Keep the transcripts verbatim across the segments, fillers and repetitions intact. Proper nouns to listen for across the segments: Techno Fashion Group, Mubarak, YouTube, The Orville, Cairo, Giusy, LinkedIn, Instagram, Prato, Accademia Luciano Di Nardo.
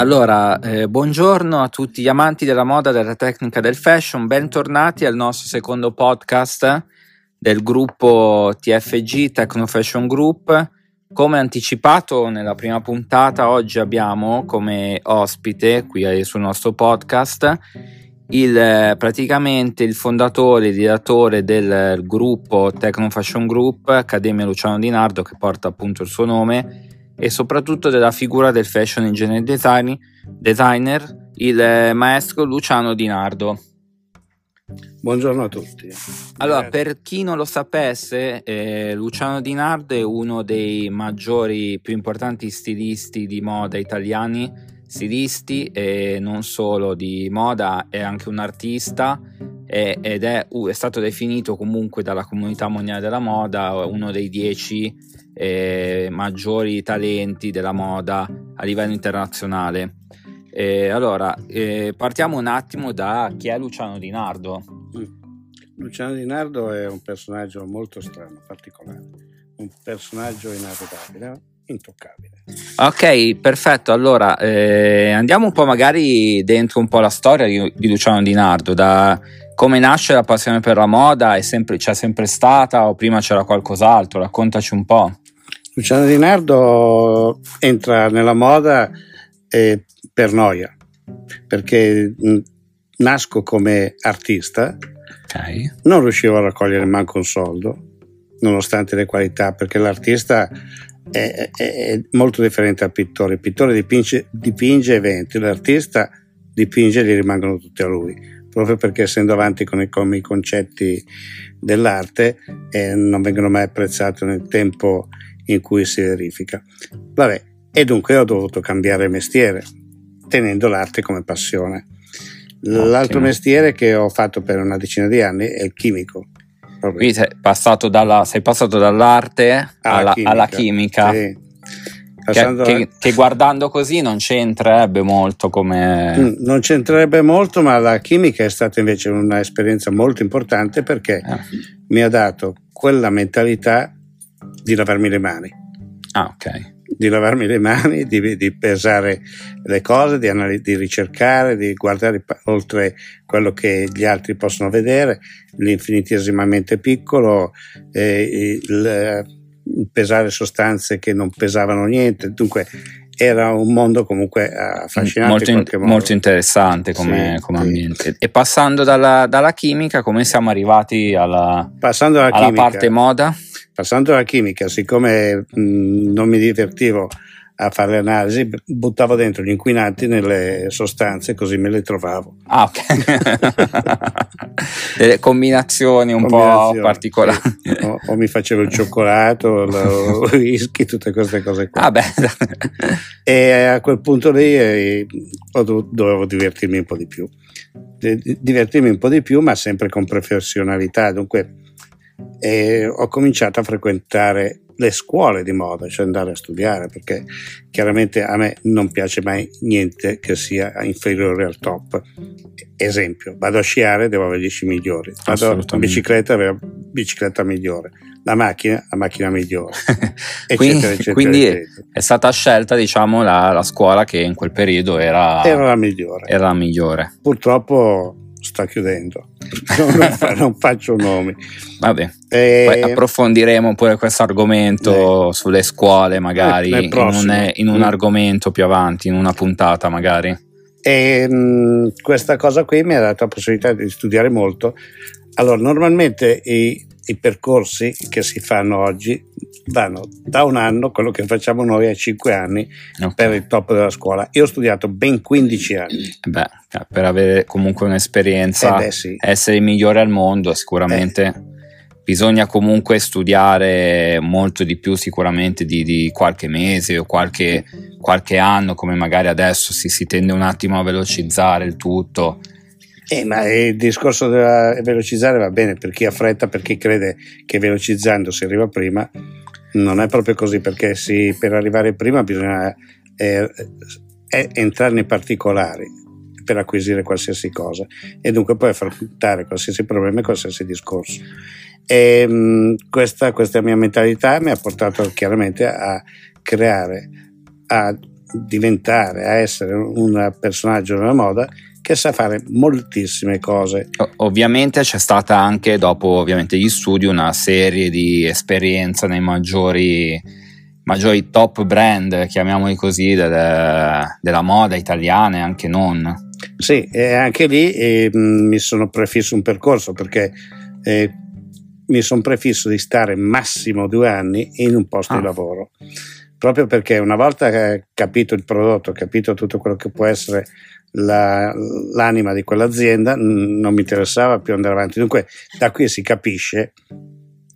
Allora, eh, buongiorno a tutti gli amanti della moda, della tecnica, del fashion, bentornati al nostro secondo podcast del gruppo T F G, Techno Fashion Group. Come anticipato nella prima puntata, oggi abbiamo come ospite qui sul nostro podcast il praticamente il fondatore e direttore del gruppo Techno Fashion Group, Accademia Luciano Di Nardo, che porta appunto il suo nome, e soprattutto della figura del fashion engineer design, designer, il maestro Luciano Di Nardo. Buongiorno a tutti. Allora, per chi non lo sapesse, eh, Luciano Di Nardo è uno dei maggiori, più importanti stilisti di moda italiani, stilisti e non solo di moda, è anche un artista è, ed è, uh, è stato definito comunque dalla comunità mondiale della moda uno dei dieci Eh, maggiori talenti della moda a livello internazionale. Eh, allora, eh, partiamo un attimo da chi è Luciano Di Nardo. Mm. Luciano Di Nardo è un personaggio molto strano, particolare, un personaggio inarrivabile, intoccabile. Ok, perfetto. Allora, eh, andiamo un po' magari dentro un po' la storia di, di Luciano Di Nardo, da come nasce la passione per la moda, è sempre, c'è sempre stata o prima c'era qualcos'altro? Raccontaci un po'. Luciano Di Nardo entra nella moda eh, per noia, perché mh, nasco come artista, okay. Non riuscivo a raccogliere manco un soldo, nonostante le qualità, perché l'artista è, è molto differente al pittore. Il pittore dipinge, dipinge eventi, l'artista dipinge e li rimangono tutti a lui, proprio perché essendo avanti con i, con i concetti dell'arte eh, non vengono mai apprezzati nel tempo in cui si verifica. Vabbè, e dunque ho dovuto cambiare mestiere, tenendo l'arte come passione. L'altro Ottimo. Mestiere che ho fatto per una decina di anni è il chimico. Proprio. Quindi sei passato, dalla, sei passato dall'arte alla, alla chimica. Alla chimica. Sì. Che, che, che guardando così non c'entrerebbe molto come... Non c'entrerebbe molto, ma la chimica è stata invece un'esperienza molto importante perché eh. mi ha dato quella mentalità di lavarmi le mani. Ah, ok. Di lavarmi le mani, di, di pesare le cose, di, anal- di ricercare, di guardare oltre quello che gli altri possono vedere, l'infinitesimamente piccolo, eh, il... pesare sostanze che non pesavano niente, dunque era un mondo comunque affascinante, molto, in qualche modo. Molto interessante come, sì, come sì. ambiente. E passando dalla, dalla chimica, come siamo arrivati alla, passando alla, alla chimica, parte moda? Passando alla chimica, siccome mh, non mi divertivo a fare le analisi, buttavo dentro gli inquinanti nelle sostanze, così me le trovavo. Ah, ok. Delle combinazioni un combinazioni, po' particolari. Sì. O, o mi facevo il cioccolato, o il whisky, tutte queste cose qua. Ah, beh. E a quel punto lì eh, dovevo divertirmi un po' di più. Divertirmi un po' di più, ma sempre con professionalità. Dunque eh, ho cominciato a frequentare le scuole di moda, cioè andare a studiare, perché chiaramente a me non piace mai niente che sia inferiore al top. Esempio, vado a sciare, devo avere gli sci migliori, vado in bicicletta, avere bicicletta migliore, la macchina, la macchina migliore, eccetera, quindi, eccetera, quindi eccetera. È stata scelta, diciamo, la, la scuola che in quel periodo era, era la migliore. Era la migliore. Purtroppo sta chiudendo, non, non faccio nomi. Vabbè, e... poi approfondiremo pure questo argomento eh. sulle scuole, magari eh, in, un, in un argomento più avanti, in una puntata magari. E, mh, questa cosa qui mi ha dato la possibilità di studiare molto. Allora, normalmente i, i percorsi che si fanno oggi vanno da un anno, quello che facciamo noi, a cinque anni, okay, per il top della scuola. Io ho studiato ben quindici anni. Beh, per avere comunque un'esperienza, eh beh, sì. essere il migliore al mondo sicuramente. Eh. Bisogna comunque studiare molto di più sicuramente di, di qualche mese o qualche, qualche anno, come magari adesso si, si tende un attimo a velocizzare il tutto. Eh, ma il discorso della velocizzare va bene per chi ha fretta, per chi crede che velocizzando si arriva prima. Non è proprio così, perché si, per arrivare prima bisogna eh, entrare nei particolari per acquisire qualsiasi cosa e dunque poi affrontare qualsiasi problema e qualsiasi discorso. E, mh, questa, questa mia mentalità mi ha portato chiaramente a creare, a diventare, a essere un personaggio della moda che sa fare moltissime cose. Ovviamente c'è stata anche, dopo ovviamente gli studi, una serie di esperienze nei maggiori, maggiori top brand, chiamiamoli così, della, della moda italiana e anche non. Sì, e anche lì eh, mi sono prefisso un percorso, perché eh, mi sono prefisso di stare massimo due anni in un posto ah. di lavoro, proprio perché una volta capito il prodotto, capito tutto quello che può essere la, l'anima di quell'azienda, n- non mi interessava più andare avanti. Dunque da qui si capisce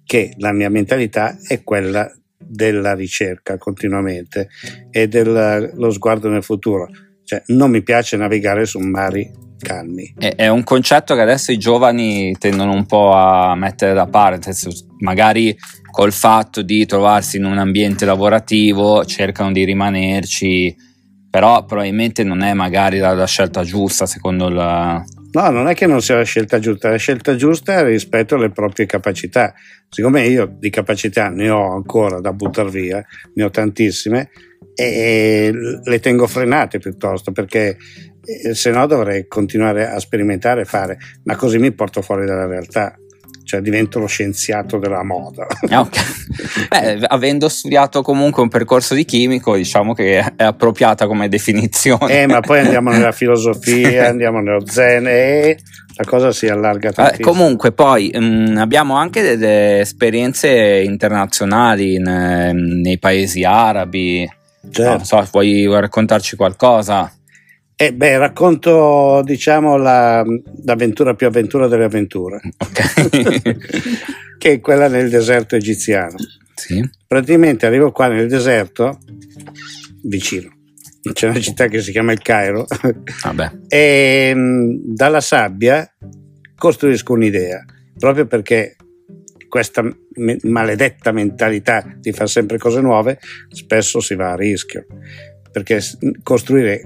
che la mia mentalità è quella della ricerca continuamente e dello sguardo nel futuro. Cioè, non mi piace navigare su mari calmi. È un concetto che adesso i giovani tendono un po' a mettere da parte, magari col fatto di trovarsi in un ambiente lavorativo cercano di rimanerci, però probabilmente non è magari la, la scelta giusta secondo la... No, non è che non sia la scelta giusta, la scelta giusta è rispetto alle proprie capacità. Siccome io di capacità ne ho ancora da buttare via, ne ho tantissime, e le tengo frenate piuttosto, perché eh, se no dovrei continuare a sperimentare e fare, ma così mi porto fuori dalla realtà, cioè divento lo scienziato della moda. Okay. Beh, avendo studiato comunque un percorso di chimico, diciamo che è appropriata come definizione. Eh, ma poi andiamo nella filosofia, andiamo nello zen e la cosa si allarga tantissimo. Eh, comunque poi mh, abbiamo anche delle esperienze internazionali in, nei paesi arabi. Certo. Non so, vuoi raccontarci qualcosa? Eh beh, racconto diciamo la, l'avventura più avventura delle avventure, okay. Che è quella nel deserto egiziano. Sì. Praticamente arrivo qua nel deserto vicino, c'è una città che si chiama il Cairo. Vabbè. E mh, dalla sabbia costruisco un'idea, proprio perché questa me- maledetta mentalità di fare sempre cose nuove spesso si va a rischio, perché costruire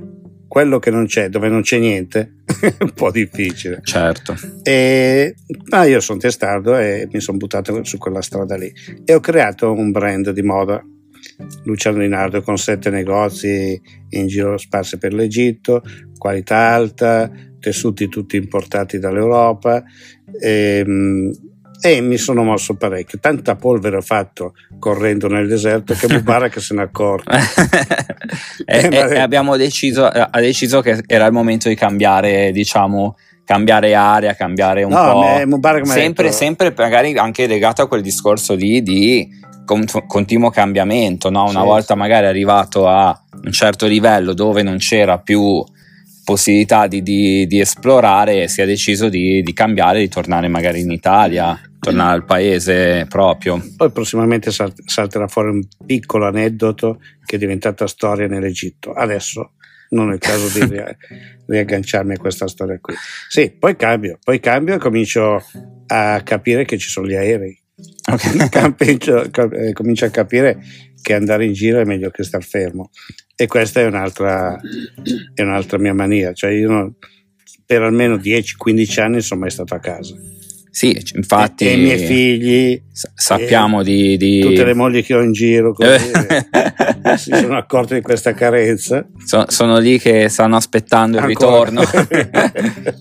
quello che non c'è, dove non c'è niente, è un po' difficile. Certo. E, ma io sono testardo e mi sono buttato su quella strada lì e ho creato un brand di moda, Luciano Di Nardo, con sette negozi in giro sparsi per l'Egitto, qualità alta, tessuti tutti importati dall'Europa, e, e mi sono mosso parecchio. Tanta polvere ho fatto correndo nel deserto che Mubarak se ne è accorto. e, e, e abbiamo deciso, ha deciso che era il momento di cambiare, diciamo, cambiare area, cambiare un no, po'. Me, Mubarak sempre, detto... sempre magari anche legato a quel discorso lì di continuo cambiamento, no? Una sì. volta magari arrivato a un certo livello dove non c'era più possibilità di, di, di esplorare, si è deciso di, di cambiare, di tornare magari in Italia, tornare al paese proprio. Poi prossimamente salterà fuori un piccolo aneddoto che è diventata storia nell'Egitto. Adesso non è il caso di ri- riagganciarmi a questa storia qui. Sì, poi cambio, poi cambio e comincio a capire che ci sono gli aerei. Okay. Campeggio, comincio a capire che andare in giro è meglio che star fermo, e questa è un'altra, è un'altra mia mania, cioè io non, per almeno dieci quindici anni sono mai stato a casa. Sì, infatti, e, e i miei figli sappiamo di, di tutte le mogli che ho in giro così, si sono accorti di questa carenza, so, sono lì che stanno aspettando il Ancora. ritorno.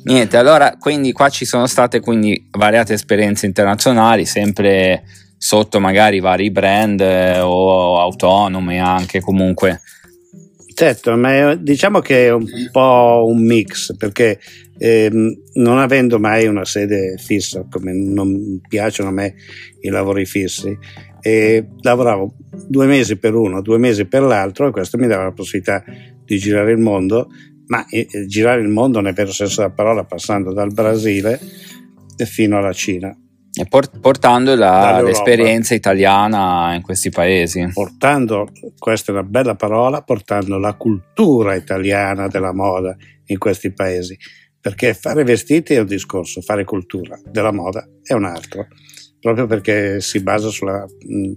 Niente, allora quindi qua ci sono state quindi variate esperienze internazionali, sempre sotto magari vari brand eh, o autonome anche comunque. Certo, ma diciamo che è un po' un mix, perché ehm, non avendo mai una sede fissa, come non piacciono a me i lavori fissi, eh, lavoravo due mesi per uno, due mesi per l'altro, e questo mi dava la possibilità di girare il mondo, ma eh, girare il mondo nel vero senso della parola, passando dal Brasile fino alla Cina. E portando la, l'esperienza italiana in questi paesi. Portando, questa è una bella parola, portando la cultura italiana della moda in questi paesi. Perché fare vestiti è un discorso, fare cultura della moda è un altro. Proprio perché si basa sulla mh,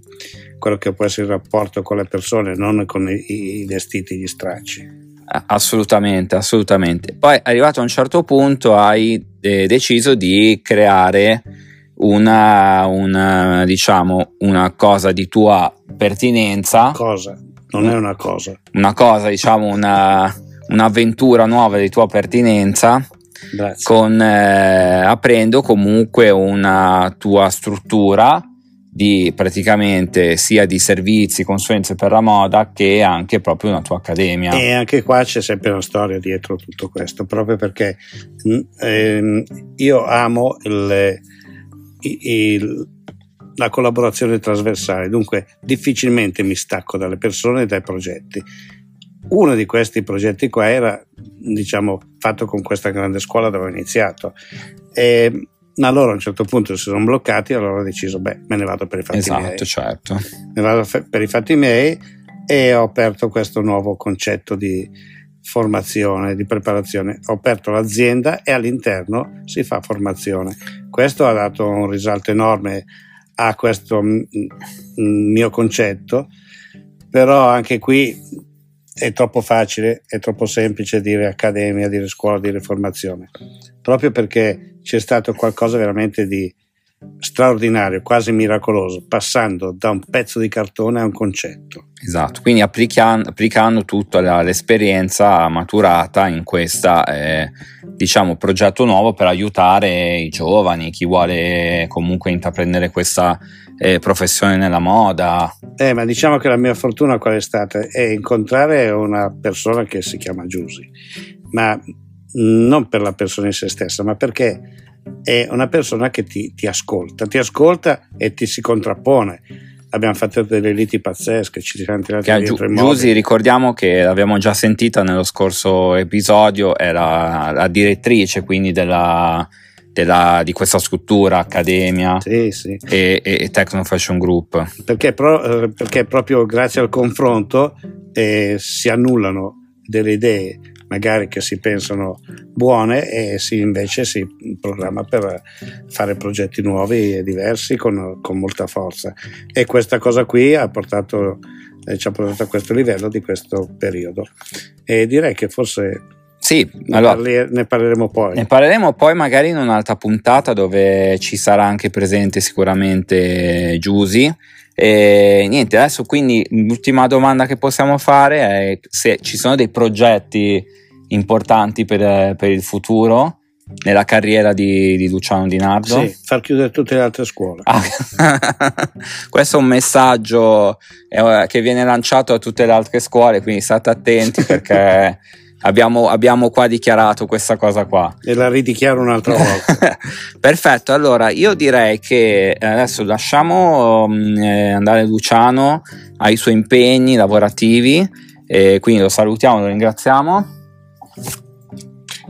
quello che può essere il rapporto con le persone, non con i, i vestiti, gli stracci. Assolutamente, assolutamente. Poi arrivato a un certo punto hai eh, deciso di creare... Una, una diciamo una cosa di tua pertinenza. Cosa? non è una cosa una cosa diciamo una, un'avventura nuova di tua pertinenza. Grazie. Con eh, aprendo comunque una tua struttura di praticamente sia di servizi, consulenze per la moda, che anche proprio una tua accademia. E anche qua c'è sempre una storia dietro tutto questo, proprio perché ehm, io amo il, il, la collaborazione trasversale, dunque difficilmente mi stacco dalle persone e dai progetti. Uno di questi progetti qua era, diciamo, fatto con questa grande scuola dove ho iniziato, e ma loro a un certo punto si sono bloccati, allora ho deciso, beh, me ne vado per i fatti esatto, miei. Esatto, certo. Me ne vado per i fatti miei e ho aperto questo nuovo concetto di formazione, di preparazione. Ho aperto l'azienda e all'interno si fa formazione. Questo ha dato un risalto enorme a questo mio concetto, però anche qui è troppo facile, è troppo semplice dire accademia, dire scuola, dire formazione, proprio perché c'è stato qualcosa veramente di straordinario, quasi miracoloso, passando da un pezzo di cartone a un concetto. Esatto, quindi applicando, applicando tutta la, l'esperienza maturata in questa eh, diciamo progetto nuovo per aiutare i giovani, chi vuole comunque intraprendere questa eh, professione nella moda. Eh, ma diciamo che la mia fortuna qual è stata? È incontrare una persona che si chiama Giusy, ma non per la persona in se stessa, ma perché è una persona che ti, ti ascolta, ti ascolta e ti si contrappone. Abbiamo fatto delle liti pazzesche, ci siamo tirati che dietro Giu- i modi. Giusy, ricordiamo che l'abbiamo già sentita nello scorso episodio, era la direttrice quindi della, della, di questa struttura Accademia sì, sì. E, e Techno Fashion Group. Perché, pro, perché proprio grazie al confronto eh, si annullano delle idee magari che si pensano buone e si invece si programma per fare progetti nuovi e diversi con, con molta forza, e questa cosa qui ha portato, eh, ci ha portato a questo livello di questo periodo, e direi che forse sì, ne, allora, parli- ne parleremo poi ne parleremo poi magari in un'altra puntata dove ci sarà anche presente sicuramente Giusy. E niente, adesso quindi l'ultima domanda che possiamo fare è se ci sono dei progetti importanti per, per il futuro nella carriera di, di Luciano Di Nardo. Sì, far chiudere tutte le altre scuole. Ah, questo è un messaggio che viene lanciato a tutte le altre scuole, quindi state attenti perché abbiamo, abbiamo qua dichiarato questa cosa qua e la ridichiaro un'altra volta. Perfetto, allora io direi che adesso lasciamo eh, andare Luciano ai suoi impegni lavorativi, eh, quindi lo salutiamo, lo ringraziamo.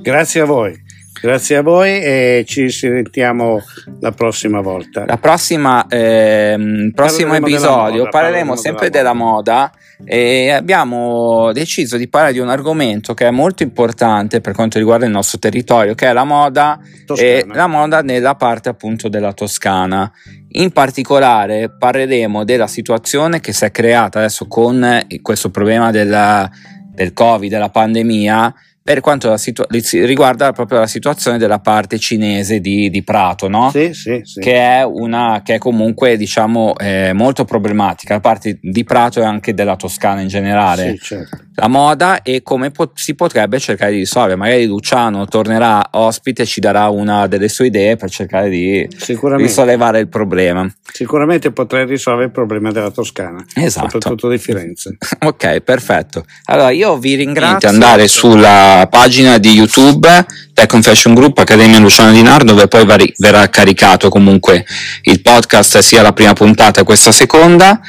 Grazie a voi, grazie a voi, e ci sentiamo la prossima volta. La prossima ehm, prossimo parleremo episodio moda, parleremo, parleremo sempre della moda. della moda e abbiamo deciso di parlare di un argomento che è molto importante per quanto riguarda il nostro territorio, che è la moda Toscana. E la moda nella parte appunto della Toscana. In particolare parleremo della situazione che si è creata adesso con questo problema della, del Covid, della pandemia, per quanto la situa- riguarda proprio la situazione della parte cinese di, di Prato, no? Sì, sì, sì. Che è una che è comunque diciamo eh, molto problematica, la parte di Prato e anche della Toscana in generale. Sì, certo. La moda e come po- si potrebbe cercare di risolvere. Magari Luciano tornerà ospite e ci darà una delle sue idee per cercare di risollevare il problema. Sicuramente potrei risolvere il problema della Toscana, esatto, soprattutto di Firenze. Ok, perfetto. Allora io vi ringrazio. Andare sulla pagina di YouTube Techno Fashion Group Accademia Luciano Di Nardo, dove poi vari, verrà caricato comunque il podcast, sia la prima puntata questa seconda.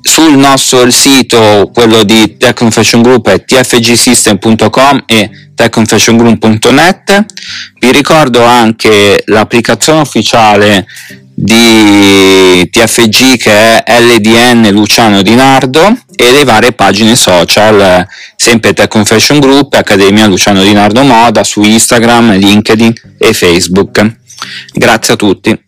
Sul nostro il sito, quello di Techno Fashion Group, è t f g system punto com e techno fashion group punto net. Vi ricordo anche l'applicazione ufficiale di T F G, che è L D N Luciano Di Nardo, e le varie pagine social, sempre Techno Fashion Group, Accademia Luciano Di Nardo Moda, su Instagram, LinkedIn e Facebook. Grazie a tutti.